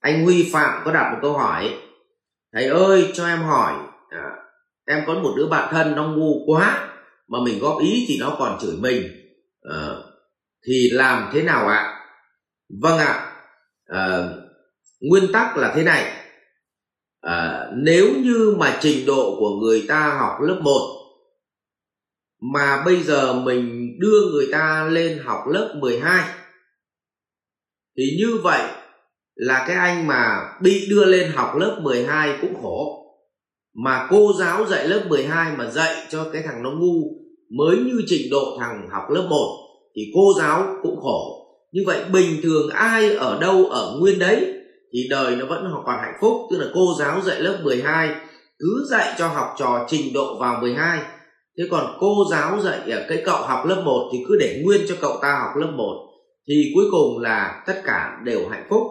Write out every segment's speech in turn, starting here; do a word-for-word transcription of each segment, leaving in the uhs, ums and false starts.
Anh Huy Phạm có đặt một câu hỏi: thầy ơi cho em hỏi, à, em có một đứa bạn thân nó ngu quá, mà mình góp ý thì nó còn chửi mình, à, thì làm thế nào ạ? Vâng ạ, à, nguyên tắc là thế này, à, nếu như mà trình độ của người ta học lớp một mà bây giờ mình đưa người ta lên học lớp mười hai thì như vậy là cái anh mà bị đưa lên học lớp mười hai cũng khổ, mà cô giáo dạy lớp mười hai mà dạy cho cái thằng nó ngu mới như trình độ thằng học lớp một thì cô giáo cũng khổ. Như vậy bình thường ai ở đâu ở nguyên đấy thì đời nó vẫn còn hạnh phúc, tức là cô giáo dạy lớp mười hai cứ dạy cho học trò trình độ vào mười hai. Thế còn cô giáo dạy cái cậu học lớp một thì cứ để nguyên cho cậu ta học lớp một, thì cuối cùng là tất cả đều hạnh phúc.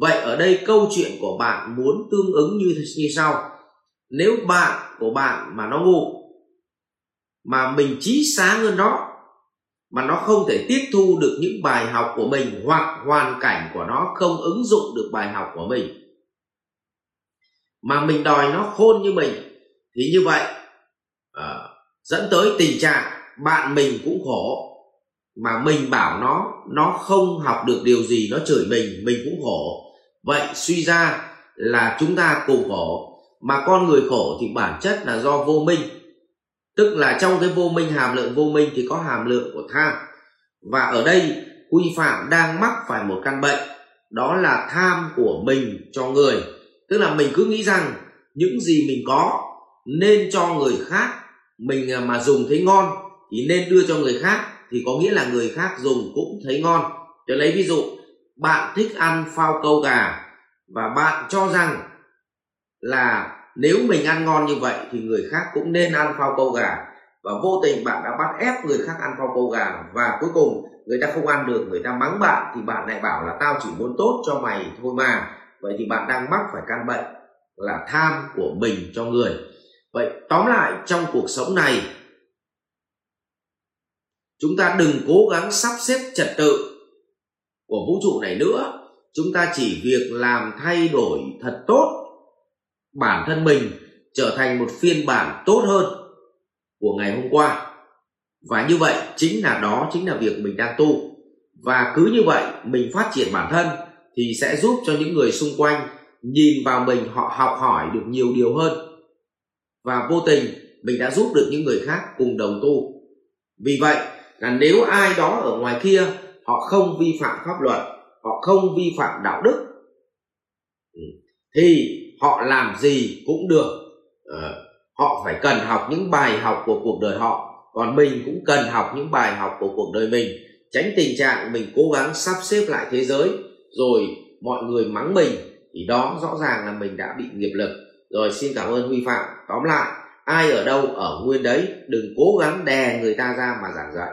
Vậy ở đây câu chuyện của bạn muốn tương ứng như, như sau. Nếu bạn của bạn mà nó ngu, mà mình trí sáng hơn nó, mà nó không thể tiếp thu được những bài học của mình, hoặc hoàn cảnh của nó không ứng dụng được bài học của mình, mà mình đòi nó khôn như mình, thì như vậy à, dẫn tới tình trạng bạn mình cũng khổ, mà mình bảo nó, nó không học được điều gì, nó chửi mình, mình cũng khổ. Vậy suy ra là chúng ta cùng khổ. Mà con người khổ thì bản chất là do vô minh, tức là trong cái vô minh, hàm lượng vô minh thì có hàm lượng của tham. Và ở đây Huy Phạm đang mắc phải một căn bệnh, đó là tham của mình cho người, tức là mình cứ nghĩ rằng những gì mình có nên cho người khác, mình mà dùng thấy ngon thì nên đưa cho người khác, thì có nghĩa là người khác dùng cũng thấy ngon. Tôi lấy ví dụ, bạn thích ăn phao câu gà và bạn cho rằng là nếu mình ăn ngon như vậy thì người khác cũng nên ăn phao câu gà, và vô tình bạn đã bắt ép người khác ăn phao câu gà, và cuối cùng người ta không ăn được, người ta mắng bạn, thì bạn lại bảo là tao chỉ muốn tốt cho mày thôi mà. Vậy thì bạn đang mắc phải căn bệnh là tham của mình cho người. Vậy tóm lại, trong cuộc sống này chúng ta đừng cố gắng sắp xếp trật tự của vũ trụ này nữa. Chúng ta chỉ việc làm thay đổi thật tốt bản thân mình, trở thành một phiên bản tốt hơn của ngày hôm qua. Và như vậy chính là đó chính là việc mình đang tu. Và cứ như vậy mình phát triển bản thân thì sẽ giúp cho những người xung quanh nhìn vào mình, họ học hỏi được nhiều điều hơn. Và vô tình mình đã giúp được những người khác cùng đồng tu. Vì vậy là nếu ai đó ở ngoài kia họ không vi phạm pháp luật, họ không vi phạm đạo đức, thì họ làm gì cũng được. ờ, Họ phải cần học những bài học của cuộc đời họ, còn mình cũng cần học những bài học của cuộc đời mình. Tránh tình trạng mình cố gắng sắp xếp lại thế giới, rồi mọi người mắng mình, thì đó rõ ràng là mình đã bị nghiệp lực. Rồi, xin cảm ơn Huy Phạm. Tóm lại, ai ở đâu ở nguyên đấy, đừng cố gắng đè người ta ra mà giảng dạy